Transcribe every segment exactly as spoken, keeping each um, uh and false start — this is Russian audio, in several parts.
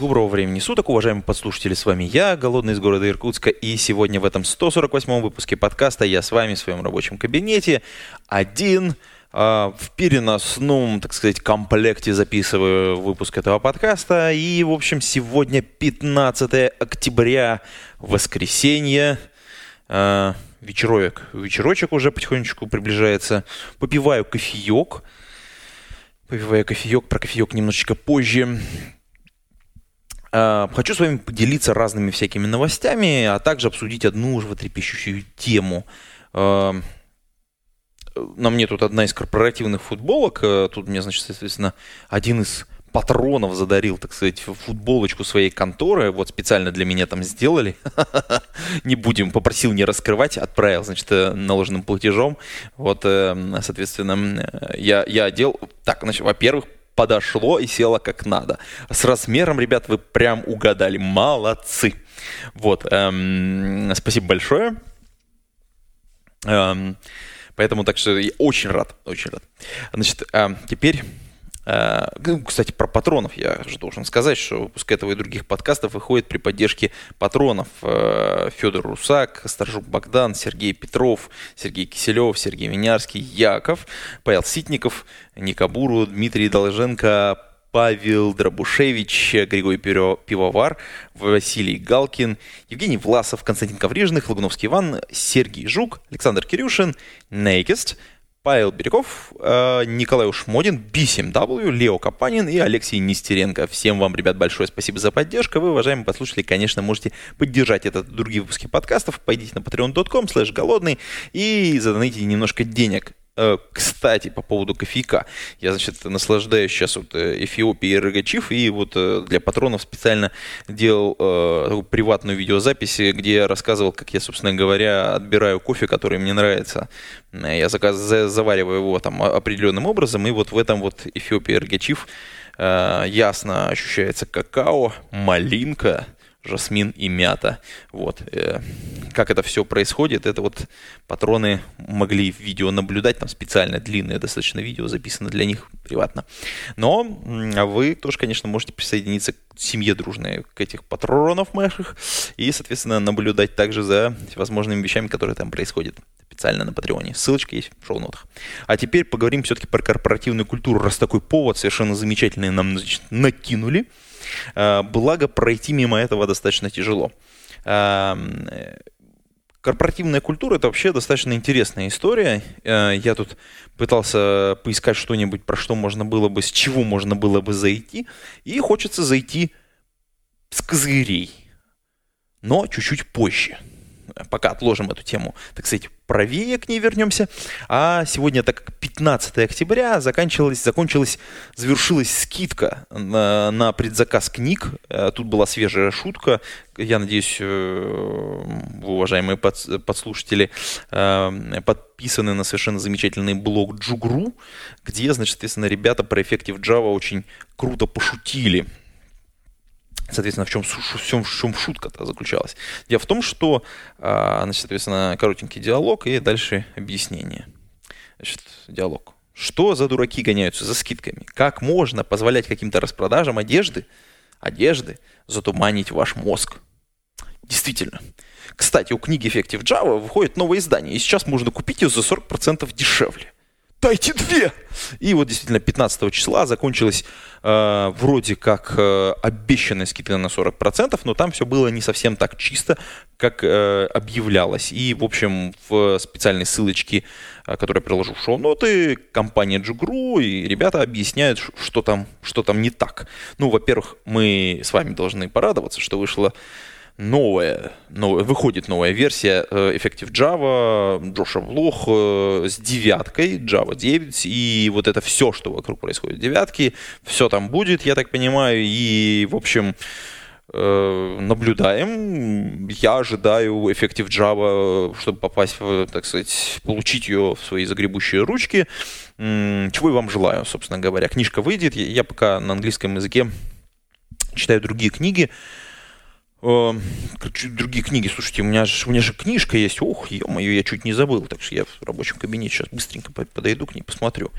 Доброго времени суток, уважаемые подслушатели, с вами я, голодный из города Иркутска, и сегодня в этом сто сорок восьмом выпуске подкаста я с вами в своем рабочем кабинете, один... В переносном, так сказать, комплекте записываю выпуск этого подкаста. И, в общем, сегодня пятнадцатое октября, воскресенье. Вечеровик. Вечерочек уже потихонечку приближается. Попиваю кофеек. Попиваю кофеек. Про кофеек немножечко позже. Хочу с вами поделиться разными всякими новостями, а также обсудить одну животрепещущую тему. На мне тут одна из корпоративных футболок. Тут мне, значит, соответственно, один из патронов задарил, так сказать, футболочку своей конторы. Вот специально для меня там сделали. Не будем, попросил не раскрывать, отправил, значит, наложенным платежом. Вот, соответственно, я, я одел. Так, значит, во-первых, подошло и село как надо. С размером, ребят, вы прям угадали. Молодцы. Вот, эм, спасибо большое. Эм, Поэтому так что я очень рад, очень рад. Значит, теперь, кстати, про патронов я же должен сказать, что выпуск этого и других подкастов выходит при поддержке патронов. Федор Русак, Storozhuk Богдан, Сергей Петров, Сергей Киселев, Сергей Винярский, Яков, Павел Ситников, Никабуру, Дмитрий Долзhenко, Павел Drobushevich, Григори Пивовар, Василий Галкин, Евгений Власов, Константин Коврижных, Lagunovsky Ivan, Sergii Zhuk, Александр Кирюшин, Neikist, Павел Бируков, Николай Уshmodin, би семь дабл ю, Лео Капанин и Алексей Нестеренко. Всем вам, ребят, большое спасибо за поддержку. Вы, уважаемые послушатели, конечно, можете поддержать этот и другие выпуски подкастов. Пойдите на patreon dot com slash голодный и задоните немножко денег. Кстати, по поводу кофейка. Я, значит, наслаждаюсь сейчас вот Эфиопией и Рогачив, и вот для патронов специально делал э, приватную видеозапись, где я рассказывал, как я, собственно говоря, отбираю кофе, который мне нравится. Я заказ, завариваю его там определенным образом, и вот в этом вот Эфиопии и Рогачив э, ясно ощущается какао, малинка, жасмин и мята. Вот. Как это все происходит, это вот патроны могли в видео наблюдать, там специально длинное достаточно видео записано для них приватно. Но вы тоже, конечно, можете присоединиться к семье дружной, к этих патронов наших, и, соответственно, наблюдать также за всевозможными вещами, которые там происходят специально на Патреоне. Ссылочка есть в шоу-нотах. А теперь поговорим все-таки про корпоративную культуру, раз такой повод совершенно замечательный нам, значит, накинули. Благо, пройти мимо этого достаточно тяжело. Корпоративная культура – это вообще достаточно интересная история. Я тут пытался поискать что-нибудь, про что можно было бы, с чего можно было бы зайти. И хочется зайти с козырей, но чуть-чуть позже. Пока отложим эту тему, так сказать, правее к ней вернемся. А сегодня, так как пятнадцатое октября, заканчивалась, закончилась, завершилась скидка на, на предзаказ книг. Тут была свежая шутка. Я надеюсь, вы, уважаемые подслушатели, подписаны на совершенно замечательный блог Джугру, где, значит, соответственно, ребята про Effective Java очень круто пошутили. Соответственно, в чем, в чем, в чем шутка-то заключалась? Дело в том, что, значит, соответственно, коротенький диалог и дальше объяснение. Значит, диалог. Что за дураки гоняются за скидками? Как можно позволять каким-то распродажам одежды, одежды затуманить ваш мозг? Действительно. Кстати, у книги Effective Java выходит новое издание, и сейчас можно купить ее за сорок процентов дешевле. Дайте две! И вот действительно пятнадцатого числа закончилась э, вроде как э, обещанная скидка на сорок процентов, но там все было не совсем так чисто, как э, объявлялось. И, в общем, в специальной ссылочке, э, которую я приложу в шоу-ноты, компания Джугру и ребята объясняют, что там, что там не так. Ну, во-первых, мы с вами должны порадоваться, что вышло... Новая, новая, выходит новая версия Effective Java, Джоша Блох с девяткой, Java девять, и вот это все, что вокруг происходит девятки, все там будет, я так понимаю, и, в общем, наблюдаем. Я ожидаю Effective Java, чтобы попасть, так сказать, получить ее в свои загребущие ручки. Чего я вам желаю, собственно говоря. Книжка выйдет. Я пока на английском языке читаю другие книги. Другие книги. Слушайте, у меня же, у меня же книжка есть. Ох, ё-моё, я чуть не забыл. Так что я в рабочем кабинете сейчас быстренько подойду к ней, посмотрю.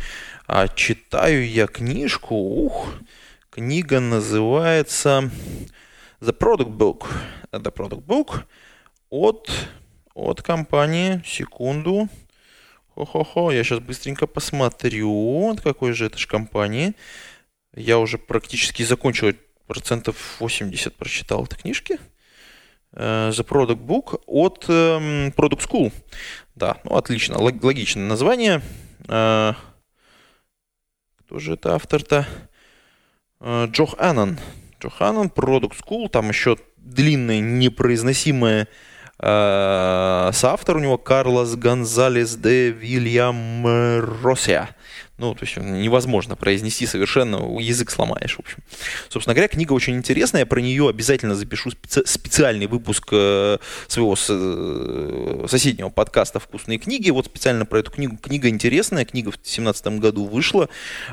А читаю я книжку. Ух, книга называется The Product Book. The Product Book от, от компании. Секунду. Хо-хо-хо, я сейчас быстренько посмотрю. От какой же это ж компании. Я уже практически закончил. Процентов восемьдесят прочитал этой книжки. The Product Book от Product School. Да, ну отлично, логичное название. Кто же это автор-то? Джох Аннон. Джох Аннон, Product School. Там еще длинное, непроизносимое соавтор у него Карлос Гонзалес де Вильямросия. Ну, то есть невозможно произнести совершенно, язык сломаешь, в общем. Собственно говоря, книга очень интересная, я про нее обязательно запишу специ- специальный выпуск своего с- соседнего подкаста «Вкусные книги». Вот специально про эту книгу. Книга интересная, книга в две тысячи семнадцатом году вышла,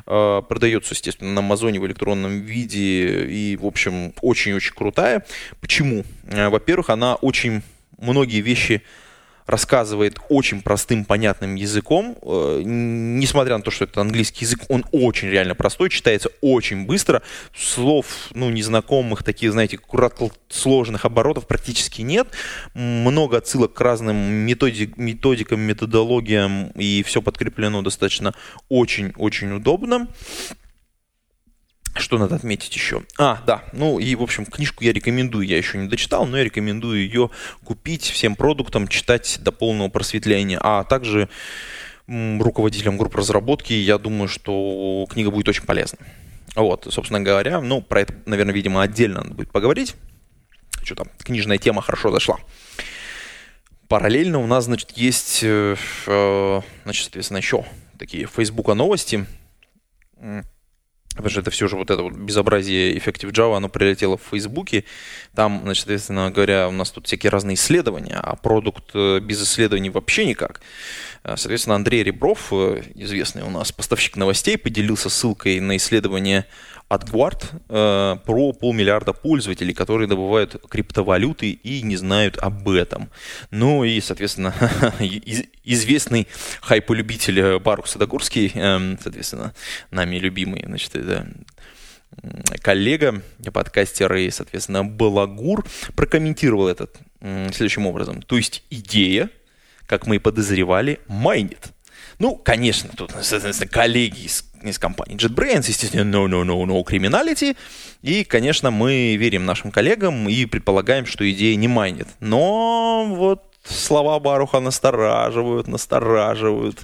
продается, естественно, на Амазоне в электронном виде и, в общем, очень-очень крутая. Почему? Во-первых, она очень многие вещи рассказывает очень простым, понятным языком. Несмотря на то, что это английский язык, он очень реально простой, читается очень быстро. Слов, ну, незнакомых, таких, знаете, сложных оборотов практически нет. Много отсылок к разным методик, методикам, методологиям, и все подкреплено достаточно очень-очень удобно. Что надо отметить еще? А, да, ну и, в общем, книжку я рекомендую, я еще не дочитал, но я рекомендую ее купить всем продуктам, читать до полного просветления, а также м, руководителям групп разработки, я думаю, что книга будет очень полезна. Вот, собственно говоря, ну, про это, наверное, видимо, отдельно надо будет поговорить. Что там, книжная тема хорошо зашла. Параллельно у нас, значит, есть, э, значит, соответственно, еще такие Фейсбука новости. Потому что это все же вот это вот безобразие Effective Java, оно прилетело в Фейсбуке. Там, значит, соответственно говоря, у нас тут всякие разные исследования, а продукт без исследований вообще никак. Соответственно, Андрей Ребров, известный у нас поставщик новостей, поделился ссылкой на исследование от Гвард э, про полмиллиарда пользователей, которые добывают криптовалюты и не знают об этом. Ну и, соответственно, известный хайполюбитель Барух Садогорский, э, соответственно, нами любимый, значит, это коллега, подкастер и, соответственно, балагур, прокомментировал этот э, следующим образом. То есть идея, как мы и подозревали, майнит. Ну, конечно, тут коллеги из, из компании JetBrains, естественно, no, no, no, no criminality. И, конечно, мы верим нашим коллегам и предполагаем, что идея не майнит. Но вот слова Баруха настораживают, настораживают.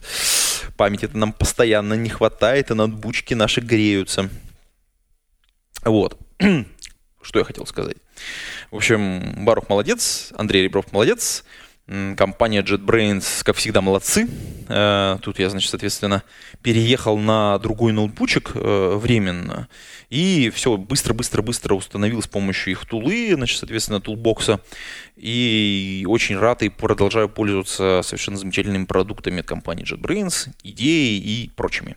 Памяти-то нам постоянно не хватает, и ноутбучки наши греются. Вот. Что я хотел сказать. В общем, Барух молодец, Андрей Ребров молодец. Компания JetBrains, как всегда, молодцы. Тут я, значит, соответственно, переехал на другой ноутбучик временно. И все быстро-быстро-быстро установил с помощью их тулы, значит, соответственно, тулбокса. И очень рад и продолжаю пользоваться совершенно замечательными продуктами от компании JetBrains, идеей и прочими.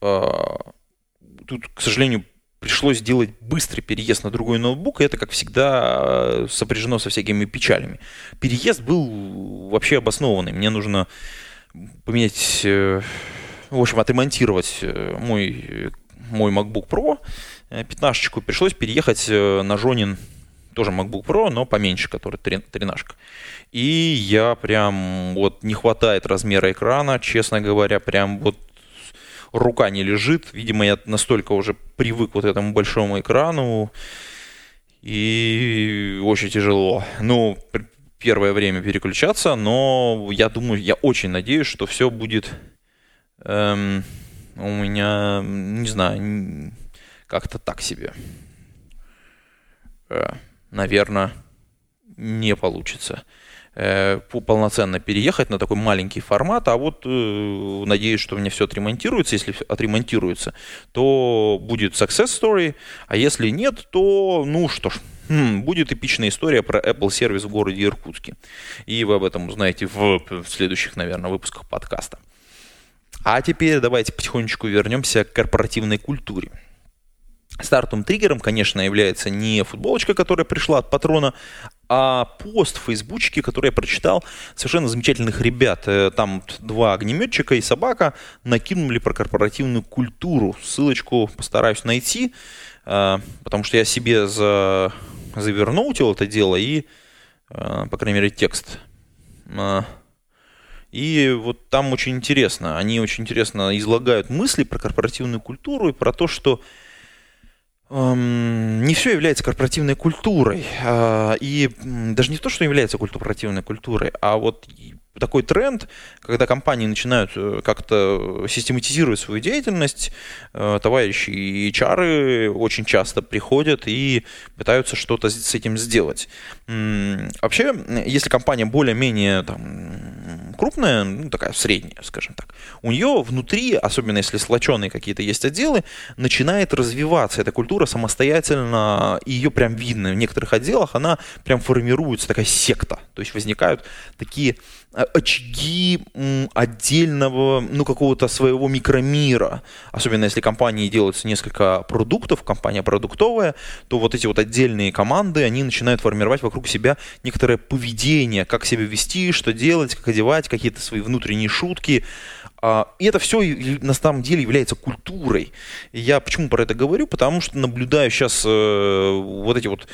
Тут, к сожалению, пришлось сделать быстрый переезд на другой ноутбук, и это, как всегда, сопряжено со всякими печалями. Переезд был вообще обоснованный. Мне нужно поменять, в общем, отремонтировать мой, мой MacBook Pro. пятнашечку пришлось переехать на Жонин, тоже MacBook Pro, но поменьше, который тринашка. И я прям, вот, не хватает размера экрана, честно говоря, прям вот рука не лежит. Видимо, я настолько уже привык вот этому большому экрану. И очень тяжело. Ну, первое время переключаться, но я думаю, я очень надеюсь, что все будет эм, у меня, не знаю, как-то так себе. Э, наверное, не получится. полноценно переехать на такой маленький формат, а вот э, надеюсь, что у меня все отремонтируется. Если отремонтируется, то будет success story, а если нет, то ну что ж, хм, будет эпичная история про Apple сервис в городе Иркутске. И вы об этом узнаете в, в следующих, наверное, выпусках подкаста. А теперь давайте потихонечку вернемся к корпоративной культуре. Стартовым триггером, конечно, является не футболочка, которая пришла от патрона, а пост в Фейсбучке, который я прочитал, совершенно замечательных ребят. Там два огнеметчика и собака накинули про корпоративную культуру. Ссылочку постараюсь найти, потому что я себе за... завернутил это дело и, по крайней мере, текст. И вот там очень интересно. Они очень интересно излагают мысли про корпоративную культуру и про то, что не все является корпоративной культурой. И даже не то, что является корпоративной культурой, а вот такой тренд, когда компании начинают как-то систематизировать свою деятельность, товарищи эйч ар очень часто приходят и пытаются что-то с этим сделать. Вообще, если компания более-менее там, крупная, ну, такая средняя, скажем так, у нее внутри, особенно если сплоченные какие-то есть отделы, начинает развиваться эта культура самостоятельно, и ее прям видно. В некоторых отделах она прям формируется, такая секта, то есть возникают такие очаги отдельного, ну, какого-то своего микромира. Особенно если компании делаются несколько продуктов, компания продуктовая, то вот эти вот отдельные команды, они начинают формировать вокруг себя некоторое поведение, как себя вести, что делать, как одевать, какие-то свои внутренние шутки. И это все на самом деле является культурой. Я почему про это говорю? Потому что наблюдаю сейчас вот эти вот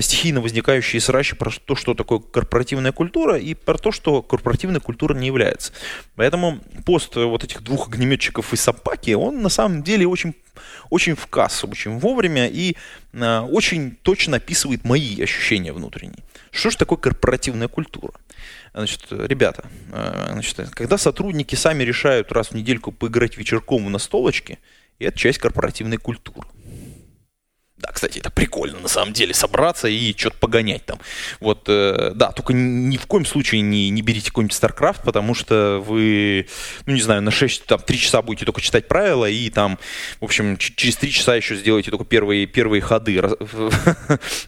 стихийно возникающие срачи про то, что такое корпоративная культура, и про то, что корпоративная культура не является. Поэтому пост вот этих двух огнеметчиков и собаки, он на самом деле очень, очень в кассу, очень вовремя и очень точно описывает мои ощущения внутренние. Что же такое корпоративная культура? Значит, ребята, значит, когда сотрудники сами решают раз в недельку поиграть вечерком на столочке, это часть корпоративной культуры. Да, кстати, это прикольно на самом деле собраться и что-то погонять там. Вот, да, только ни в коем случае не, не берите какой-нибудь StarCraft, потому что вы, ну не знаю, на шесть, там, три часа будете только читать правила, и там, в общем, ч- через три часа еще сделаете только первые, первые ходы.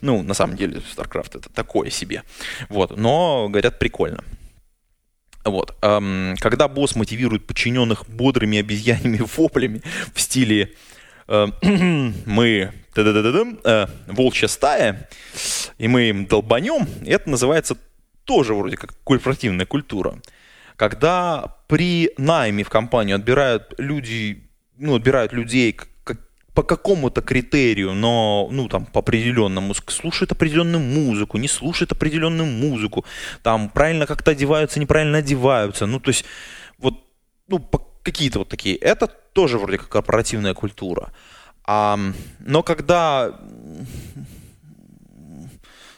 Ну, на самом деле, StarCraft это такое себе. Вот, но, говорят, прикольно. Вот. Когда босс мотивирует подчиненных бодрыми обезьяньими воплями в стиле «мы э, волчья стая, и мы им долбанем», это называется тоже вроде как корпоративная культура. Когда при найме в компанию отбирают, люди, ну, отбирают людей к, к, по какому-то критерию, но ну, там, по определенному, слушают определенную музыку, не слушают определенную музыку, там правильно как-то одеваются, неправильно одеваются, ну то есть вот ну, какие-то вот такие, это тоже вроде как корпоративная культура. А, но когда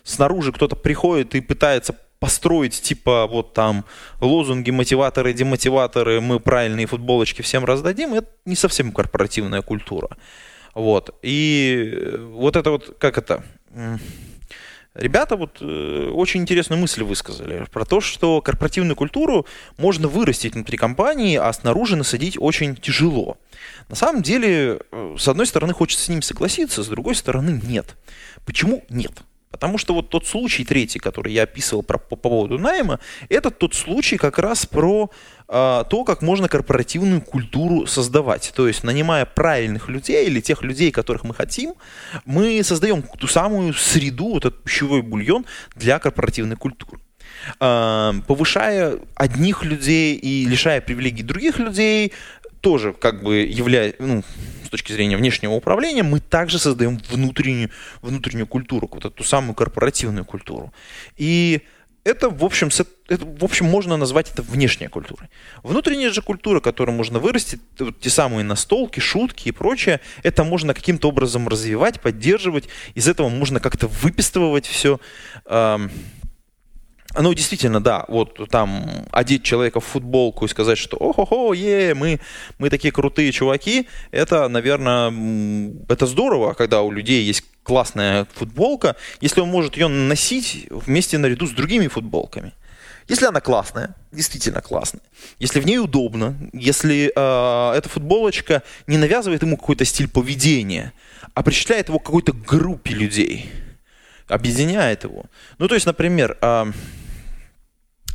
снаружи кто-то приходит и пытается построить типа вот там лозунги, мотиваторы, демотиваторы, мы правильные футболочки всем раздадим, это не совсем корпоративная культура. Вот. И вот это вот, как это... Ребята вот э, очень интересную мысль высказали про то, что корпоративную культуру можно вырастить внутри компании, а снаружи насадить очень тяжело. На самом деле, э, с одной стороны, хочется с ним согласиться, с другой стороны, нет. Почему нет? Потому что вот тот случай третий, который я описывал про, по поводу найма, это тот случай как раз про э, то, как можно корпоративную культуру создавать. То есть, нанимая правильных людей или тех людей, которых мы хотим, мы создаем ту самую среду, вот этот пищевой бульон для корпоративной культуры. Э, повышая одних людей и лишая привилегий других людей, тоже как бы являя... Ну, с точки зрения внешнего управления, мы также создаем внутреннюю, внутреннюю культуру, вот эту самую корпоративную культуру. И это, в общем, это, в общем, можно назвать это внешней культурой. Внутренняя же культура, которую можно вырастить, вот те самые настолки, шутки и прочее, это можно каким-то образом развивать, поддерживать, из этого можно как-то выпестовывать все. Ну, действительно, да, вот там одеть человека в футболку и сказать, что о-хо-хо, е, мы, мы такие крутые чуваки, это, наверное, это здорово, когда у людей есть классная футболка, если он может ее носить вместе наряду с другими футболками. Если она классная, действительно классная, если в ней удобно, если э, эта футболочка не навязывает ему какой-то стиль поведения, а причисляет его к какой-то группе людей, объединяет его. Ну, то есть, например, э,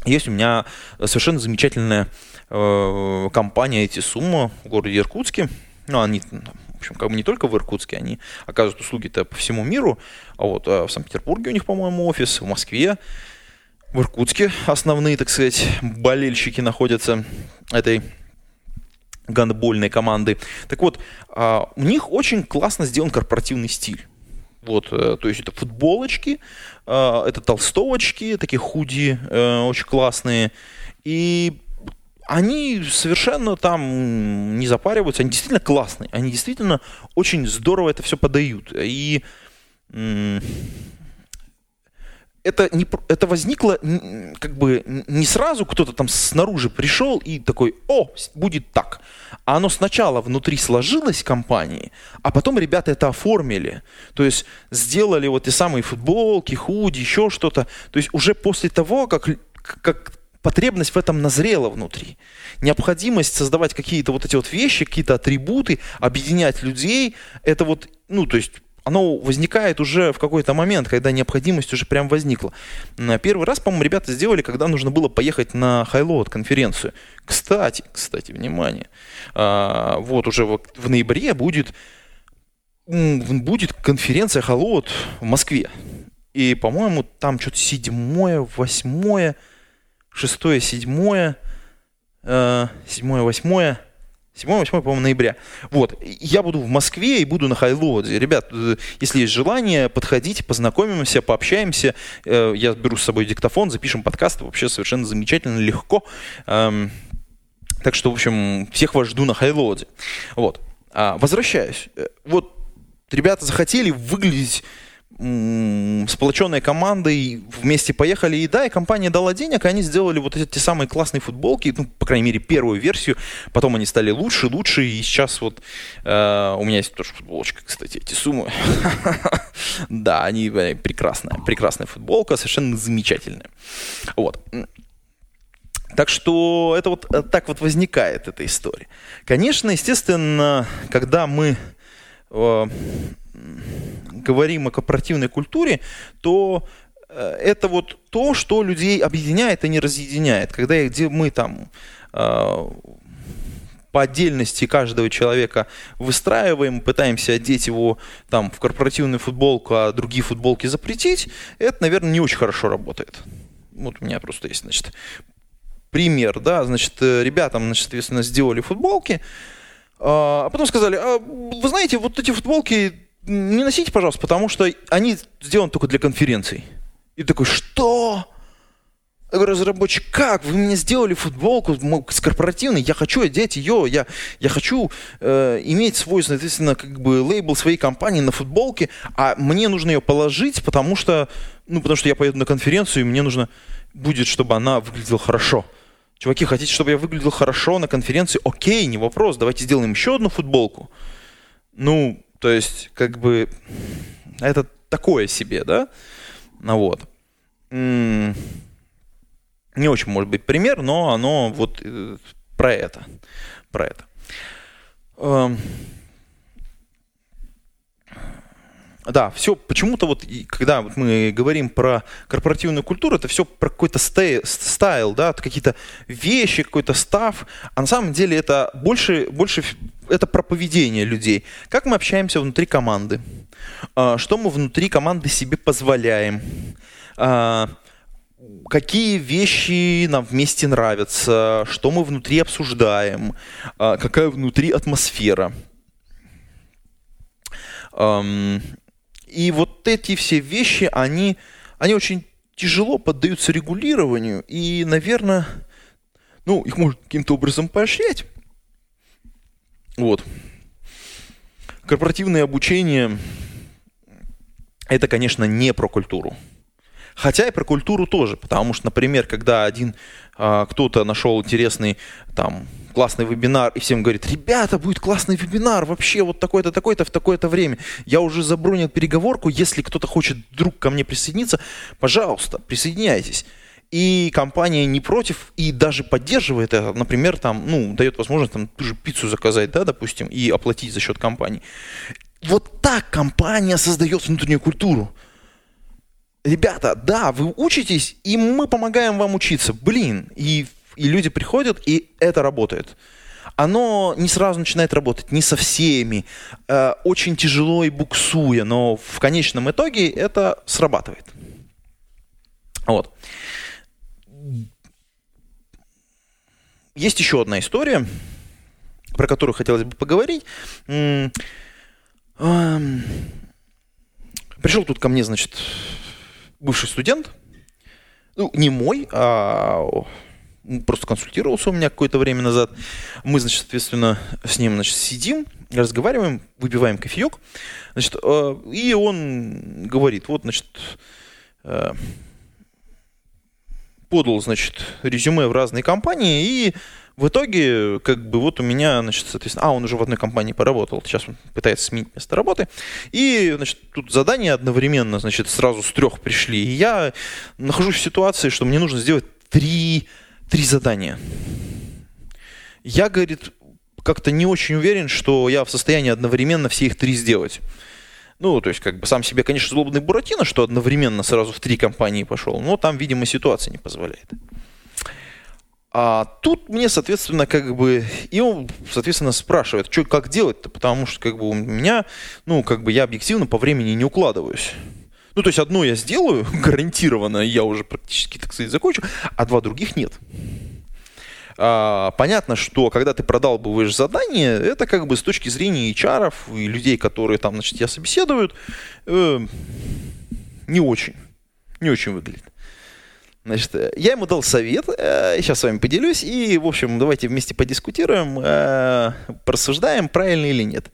есть у меня совершенно замечательная э, компания Etisumma в городе Иркутске. Ну, они, в общем, как бы не только в Иркутске, они оказывают услуги-то по всему миру. А вот э, в Санкт-Петербурге у них, по-моему, офис, в Москве. В Иркутске основные, так сказать, болельщики находятся этой гандбольной команды. Так вот, у них очень классно сделан корпоративный стиль. Вот, то есть это футболочки, это толстовочки, такие худи очень классные. И они совершенно там не запариваются, они действительно классные. Они действительно очень здорово это все подают. И... Это, не, это возникло как бы не сразу, кто-то там снаружи пришел и такой, о, будет так. А оно сначала внутри сложилось в компании, а потом ребята это оформили. То есть сделали вот те самые футболки, худи, еще что-то. То есть уже после того, как, как потребность в этом назрела внутри. Необходимость создавать какие-то вот эти вот вещи, какие-то атрибуты, объединять людей, это вот, ну, то есть... Оно возникает уже в какой-то момент, когда необходимость уже прям возникла. Первый раз, по-моему, ребята сделали, когда нужно было поехать на Highload конференцию. Кстати, кстати, внимание, вот уже в ноябре будет, будет конференция Highload в Москве. И, по-моему, там что-то седьмое, восьмое, шестое, седьмое, седьмое, восьмое... седьмое-восьмое, по-моему, ноября. Вот. Я буду в Москве и буду на Highload. Ребят, если есть желание, подходите, познакомимся, пообщаемся. Я беру с собой диктофон, запишем подкаст. Вообще совершенно замечательно, легко. Так что, в общем, всех вас жду на Highload. Вот. Возвращаюсь. Вот ребята захотели выглядеть сплоченной командой, вместе поехали, и да, и компания дала денег, и они сделали вот эти самые классные футболки, ну, по крайней мере, первую версию, потом они стали лучше, лучше, и сейчас вот э, у меня есть тоже футболочка, кстати, эти суммы, да, они прекрасная, прекрасная футболка, совершенно замечательная, вот. Так что это вот так вот возникает эта история. Конечно, естественно, когда мы говорим о корпоративной культуре, то это вот то, что людей объединяет и не разъединяет. Когда где мы там э, по отдельности каждого человека выстраиваем, пытаемся одеть его там, в корпоративную футболку, а другие футболки запретить, это, наверное, не очень хорошо работает. Вот у меня просто есть, значит, пример, да, значит, ребятам, значит, соответственно, сделали футболки, а потом сказали, а, вы знаете, вот эти футболки не носите, пожалуйста, потому что они сделаны только для конференций. И такой, что? Я говорю, разработчик, как? Вы мне сделали футболку с корпоративной, я хочу одеть ее, я, я хочу э, иметь свой, соответственно, как бы лейбл своей компании на футболке, а мне нужно ее положить, потому что, ну, потому что я поеду на конференцию, и мне нужно будет, чтобы она выглядела хорошо. Чуваки, хотите, чтобы я выглядел хорошо на конференции? Окей, не вопрос, давайте сделаем еще одну футболку. Ну, то есть, как бы, это такое себе, да? Ну, вот. Не очень может быть пример, но оно вот про это. Про это. Да, все почему-то вот, когда вот мы говорим про корпоративную культуру, это все про какой-то стайл, да, какие-то вещи, какой-то став, а на самом деле это больше, больше это про поведение людей. Как мы общаемся внутри команды, что мы внутри команды себе позволяем, какие вещи нам вместе нравятся, что мы внутри обсуждаем, какая внутри атмосфера. И вот эти все вещи, они, они очень тяжело поддаются регулированию, и, наверное, ну, их можно каким-то образом поощрять. Вот. Корпоративное обучение – это, конечно, не про культуру. Хотя и про культуру тоже, потому что, например, когда один а, кто-то нашел интересный там классный вебинар и всем говорит: ребята, будет классный вебинар, вообще вот такой-то, такой-то, в такое-то время. Я уже забронил переговорку, если кто-то хочет вдруг ко мне присоединиться, пожалуйста, присоединяйтесь. И компания не против и даже поддерживает это, например, там, ну, дает возможность там ту же пиццу заказать, да, допустим, и оплатить за счет компании. Вот так компания создает внутреннюю культуру. Ребята, да, вы учитесь, и мы помогаем вам учиться. Блин, и, и люди приходят, и это работает. Оно не сразу начинает работать, не со всеми, э, очень тяжело и буксуя, но в конечном итоге это срабатывает. Вот. Есть еще одна история, про которую хотелось бы поговорить. Пришел тут ко мне, значит, бывший студент, ну, не мой, а просто консультировался у меня какое-то время назад. Мы, значит, соответственно, с ним, значит, сидим, разговариваем, выпиваем кофеек, значит, и он говорит, вот, значит, подал, значит, резюме в разные компании, и в итоге, как бы, вот у меня, значит, соответственно, а, он уже в одной компании поработал, сейчас он пытается сменить место работы, и, значит, тут задания одновременно, значит, сразу с трех пришли, и я нахожусь в ситуации, что мне нужно сделать три, три задания. Я, говорит, как-то не очень уверен, что я в состоянии одновременно все их три сделать. Ну, то есть, как бы, сам себе, конечно, злобный Буратино, что одновременно сразу в три компании пошел, но там, видимо, ситуация не позволяет. А тут мне, соответственно, как бы, и он, соответственно, спрашивает, что, как делать-то, потому что, как бы, у меня, ну, как бы, я объективно по времени не укладываюсь. Ну, то есть, одно я сделаю, гарантированно, я уже практически, так сказать, закончу, а два других нет. А, понятно, что когда ты продалбываешь задание, это, как бы, с точки зрения эйч ар и людей, которые там, значит, тебя собеседуют, э, не очень, не очень выглядит. Значит, я ему дал совет, сейчас с вами поделюсь, и, в общем, давайте вместе подискутируем, порассуждаем, правильно или нет.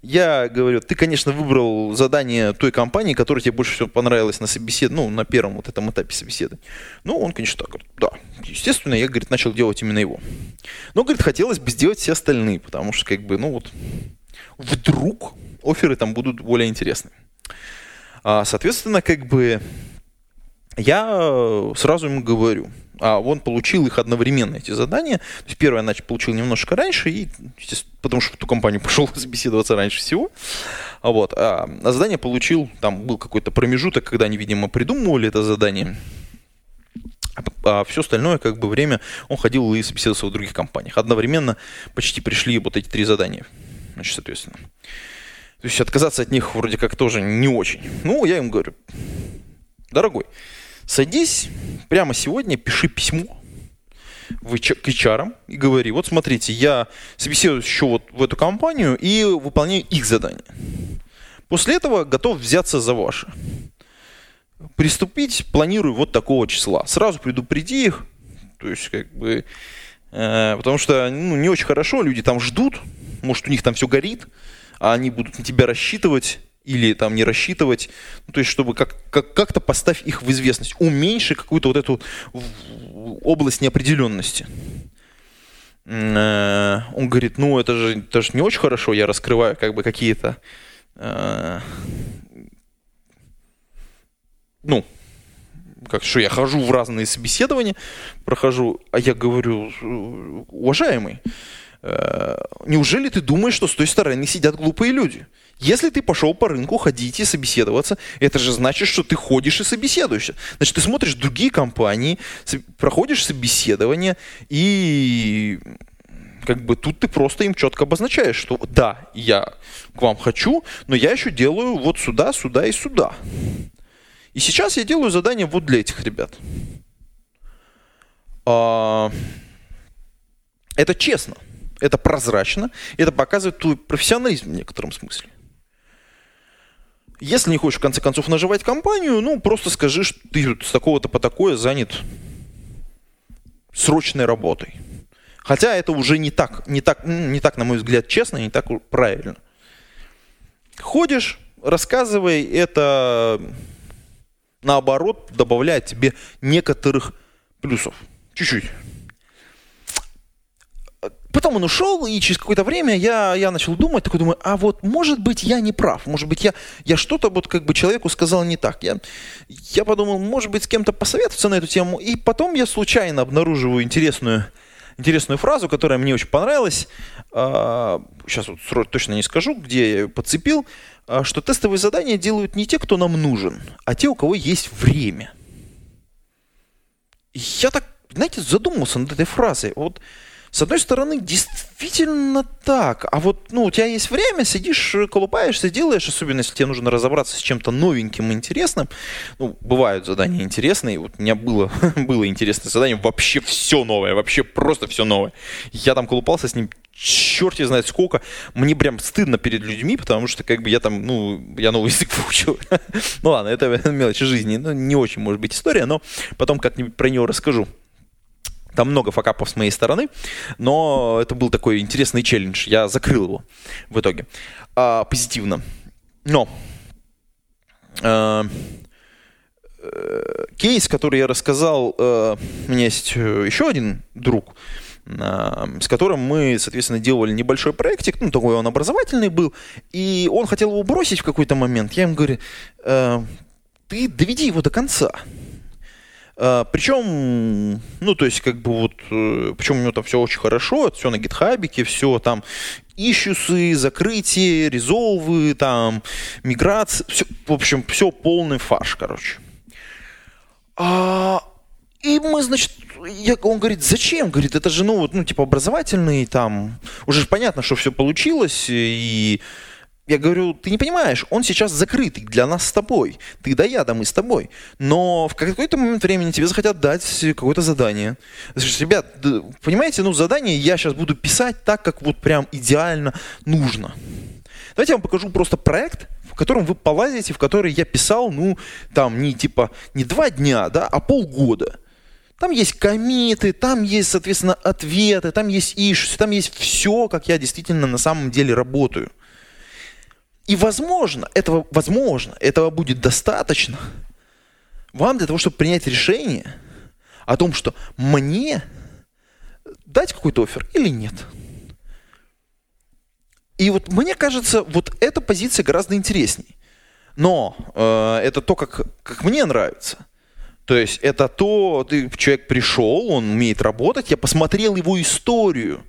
Я говорю, ты, конечно, выбрал задание той компании, которая тебе больше всего понравилась на собесед... ну, на первом вот этом этапе собеседования. Ну, он, конечно, так говорит, да, естественно, я, говорит, начал делать именно его. Но, говорит, хотелось бы сделать все остальные, потому что, как бы, ну вот, вдруг офферы там будут более интересны. Соответственно, как бы... Я сразу ему говорю, а он получил их одновременно, эти задания. То есть первое, значит, получил немножко раньше, и, потому что в ту компанию пошел собеседоваться раньше всего. Вот. А задание получил, там был какой-то промежуток, когда они, видимо, придумывали это задание. А все остальное, как бы, время он ходил и собеседовался в других компаниях. Одновременно почти пришли вот эти три задания, значит, соответственно. То есть отказаться от них вроде как тоже не очень. Ну, я им говорю, дорогой, садись прямо сегодня, пиши письмо в эйч ар и говори, вот смотрите, я собеседуюсь еще вот в эту компанию и выполняю их задание. После этого готов взяться за ваше. Приступить планирую вот такого числа. Сразу предупреди их, то есть, как бы, э, потому что, ну, не очень хорошо, люди там ждут, может, у них там все горит, а они будут на тебя рассчитывать. Или там не рассчитывать, ну, то есть, чтобы как, как, как-то поставь их в известность, уменьши какую-то вот эту область неопределенности. Э-э- он говорит, ну это же, это же не очень хорошо, я раскрываю, как бы, какие-то, э- ну, как что я хожу в разные собеседования, прохожу, а я говорю, уважаемый, э- неужели ты думаешь, что с той стороны сидят глупые люди? Если ты пошел по рынку ходить и собеседоваться, это же значит, что ты ходишь и собеседуешься. Значит, ты смотришь другие компании, проходишь собеседование, и, как бы, тут ты просто им четко обозначаешь, что да, я к вам хочу, но я еще делаю вот сюда, сюда и сюда. И сейчас я делаю задание вот для этих ребят. Это честно, это прозрачно, это показывает твой профессионализм в некотором смысле. Если не хочешь, в конце концов, наживать компанию, ну, просто скажи, что ты с такого-то по такое занят срочной работой. Хотя это уже не так, не так, не так, на мой взгляд, честно, не так правильно. Ходишь, рассказывай, это наоборот, добавляет тебе некоторых плюсов. Чуть-чуть. Потом он ушел, и через какое-то время я, я начал думать, такой думаю, а вот может быть я не прав, может быть я, я что-то вот как бы человеку сказал не так. Я, я подумал, может быть с кем-то посоветоваться на эту тему, и потом я случайно обнаруживаю интересную, интересную фразу, которая мне очень понравилась. Сейчас вот точно не скажу, где я ее подцепил, что тестовые задания делают не те, кто нам нужен, а те, у кого есть время. Я так, знаете, задумался над этой фразой. Вот с одной стороны, действительно так. А вот, ну, у тебя есть время, сидишь, колупаешься, делаешь, особенно если тебе нужно разобраться с чем-то новеньким и интересным. Ну, бывают задания интересные. Вот у меня было, было интересное задание, вообще все новое, вообще просто все новое. Я там колупался с ним черти знает сколько. Мне прям стыдно перед людьми, потому что как бы я там, ну, я новый язык выучил. Ну ладно, это мелочи жизни. Ну, не очень может быть история, но потом как-нибудь про него расскажу. Там много факапов с моей стороны, но это был такой интересный челлендж. Я закрыл его в итоге. А, позитивно. Но а, а, кейс, который я рассказал, а, у меня есть еще один друг, а, с которым мы, соответственно, делали небольшой проектик. Ну, такой он образовательный был. И он хотел его бросить в какой-то момент. Я ему говорю, а, ты доведи его до конца. Причем, ну, то есть, как бы вот, причем у него там все очень хорошо, все на гитхабике, все там ищусы, закрытие, резолвы, там, миграции, все, в общем, все полный фарш, короче. А, и мы, значит, я, он говорит, зачем? Говорит, это же, ну, вот, ну, типа, образовательный, там, уже понятно, что все получилось, и... Я говорю, ты не понимаешь, он сейчас закрытый для нас с тобой. Ты да я, да мы с тобой. Но в какой-то момент времени тебе захотят дать какое-то задание. Слушай, ребят, понимаете, ну задание я сейчас буду писать так, как вот прям идеально нужно. Давайте я вам покажу просто проект, в котором вы полазите, в который я писал, ну, там, не типа, не два дня, да, а полгода. Там есть коммиты, там есть, соответственно, ответы, там есть ишьюс, там есть все, как я действительно на самом деле работаю. И возможно, этого, возможно, этого будет достаточно вам для того, чтобы принять решение о том, что мне дать какой-то оффер или нет. И вот мне кажется, вот эта позиция гораздо интересней. Но э, это то, как, как мне нравится. То есть это то, ты, человек пришел, он умеет работать, я посмотрел его историю.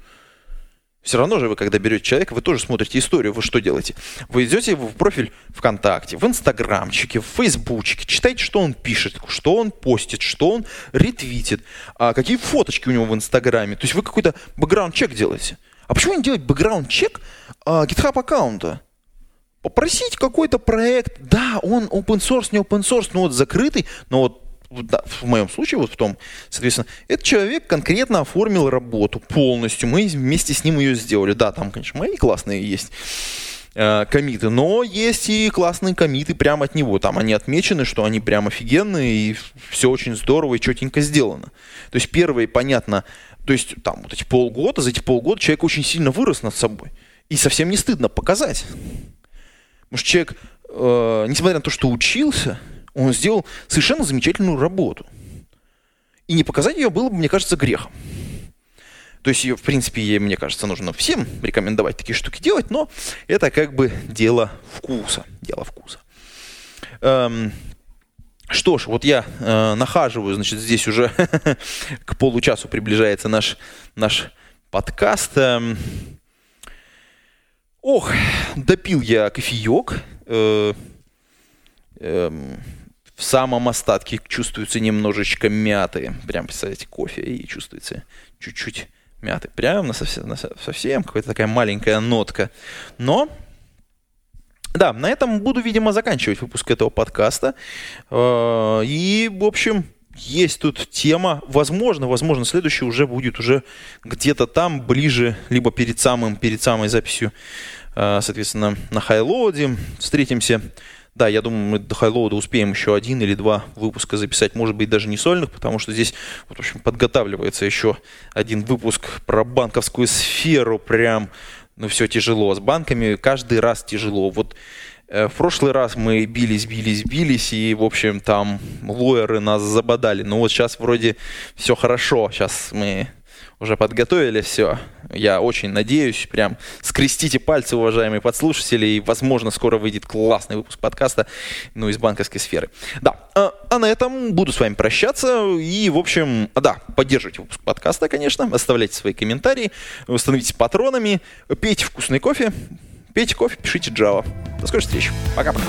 Все равно же вы, когда берете человека, вы тоже смотрите историю. Вы что делаете? Вы идете в профиль ВКонтакте, в Инстаграмчике, в Фейсбучике, читаете, что он пишет, что он постит, что он ретвитит, какие фоточки у него в Инстаграме. То есть вы какой-то бэкграунд-чек делаете. А почему не делать бэкграунд-чек GitHub-аккаунта? Попросить какой-то проект. Да, он open-source, не open-source, но вот закрытый, но вот в моем случае, вот в том, соответственно, этот человек конкретно оформил работу полностью, мы вместе с ним ее сделали. Да, там, конечно, мои классные есть э, коммиты, но есть и классные коммиты прямо от него. Там они отмечены, что они прям офигенные, и все очень здорово и четенько сделано. То есть первые, понятно, то есть там вот эти полгода, за эти полгода человек очень сильно вырос над собой. И совсем не стыдно показать. Потому что человек, э, несмотря на то, что учился, он сделал совершенно замечательную работу. И не показать ее было бы, мне кажется, грехом. То есть ее, в принципе, ей, мне кажется, нужно всем рекомендовать такие штуки делать, но это как бы дело вкуса. Дело вкуса. Эм, что ж, вот я э, нахаживаю, значит, здесь уже к получасу приближается наш, наш подкаст. Эм, ох, допил я кофеек. Э, эм, В самом остатке чувствуются немножечко мяты. Прям, представляете, кофе, и чувствуется чуть-чуть мяты. Прям на совсем, на совсем какая-то такая маленькая нотка. Но, да, на этом буду, видимо, заканчивать выпуск этого подкаста. И, в общем, есть тут тема. Возможно, возможно, следующий уже будет уже где-то там, ближе, либо перед самым, перед самой записью, соответственно, на Highload. Встретимся. Да, я думаю, мы до Highload успеем еще один или два выпуска записать, может быть, даже не сольных, потому что здесь, вот, в общем, подготавливается еще один выпуск про банковскую сферу. Прям, ну, все тяжело с банками, каждый раз тяжело. Вот В прошлый раз мы бились, бились, бились, и, в общем, там лойеры нас забодали. Но вот сейчас вроде все хорошо, сейчас мы уже подготовили все. Я очень надеюсь, прям скрестите пальцы, уважаемые подслушатели, и, возможно, скоро выйдет классный выпуск подкаста, ну, из банковской сферы. Да, а на этом буду с вами прощаться, и, в общем, да, поддерживайте выпуск подкаста, конечно, оставляйте свои комментарии, становитесь патронами, пейте вкусный кофе, Пейте кофе, пишите Java. До скорой встречи. Пока-пока.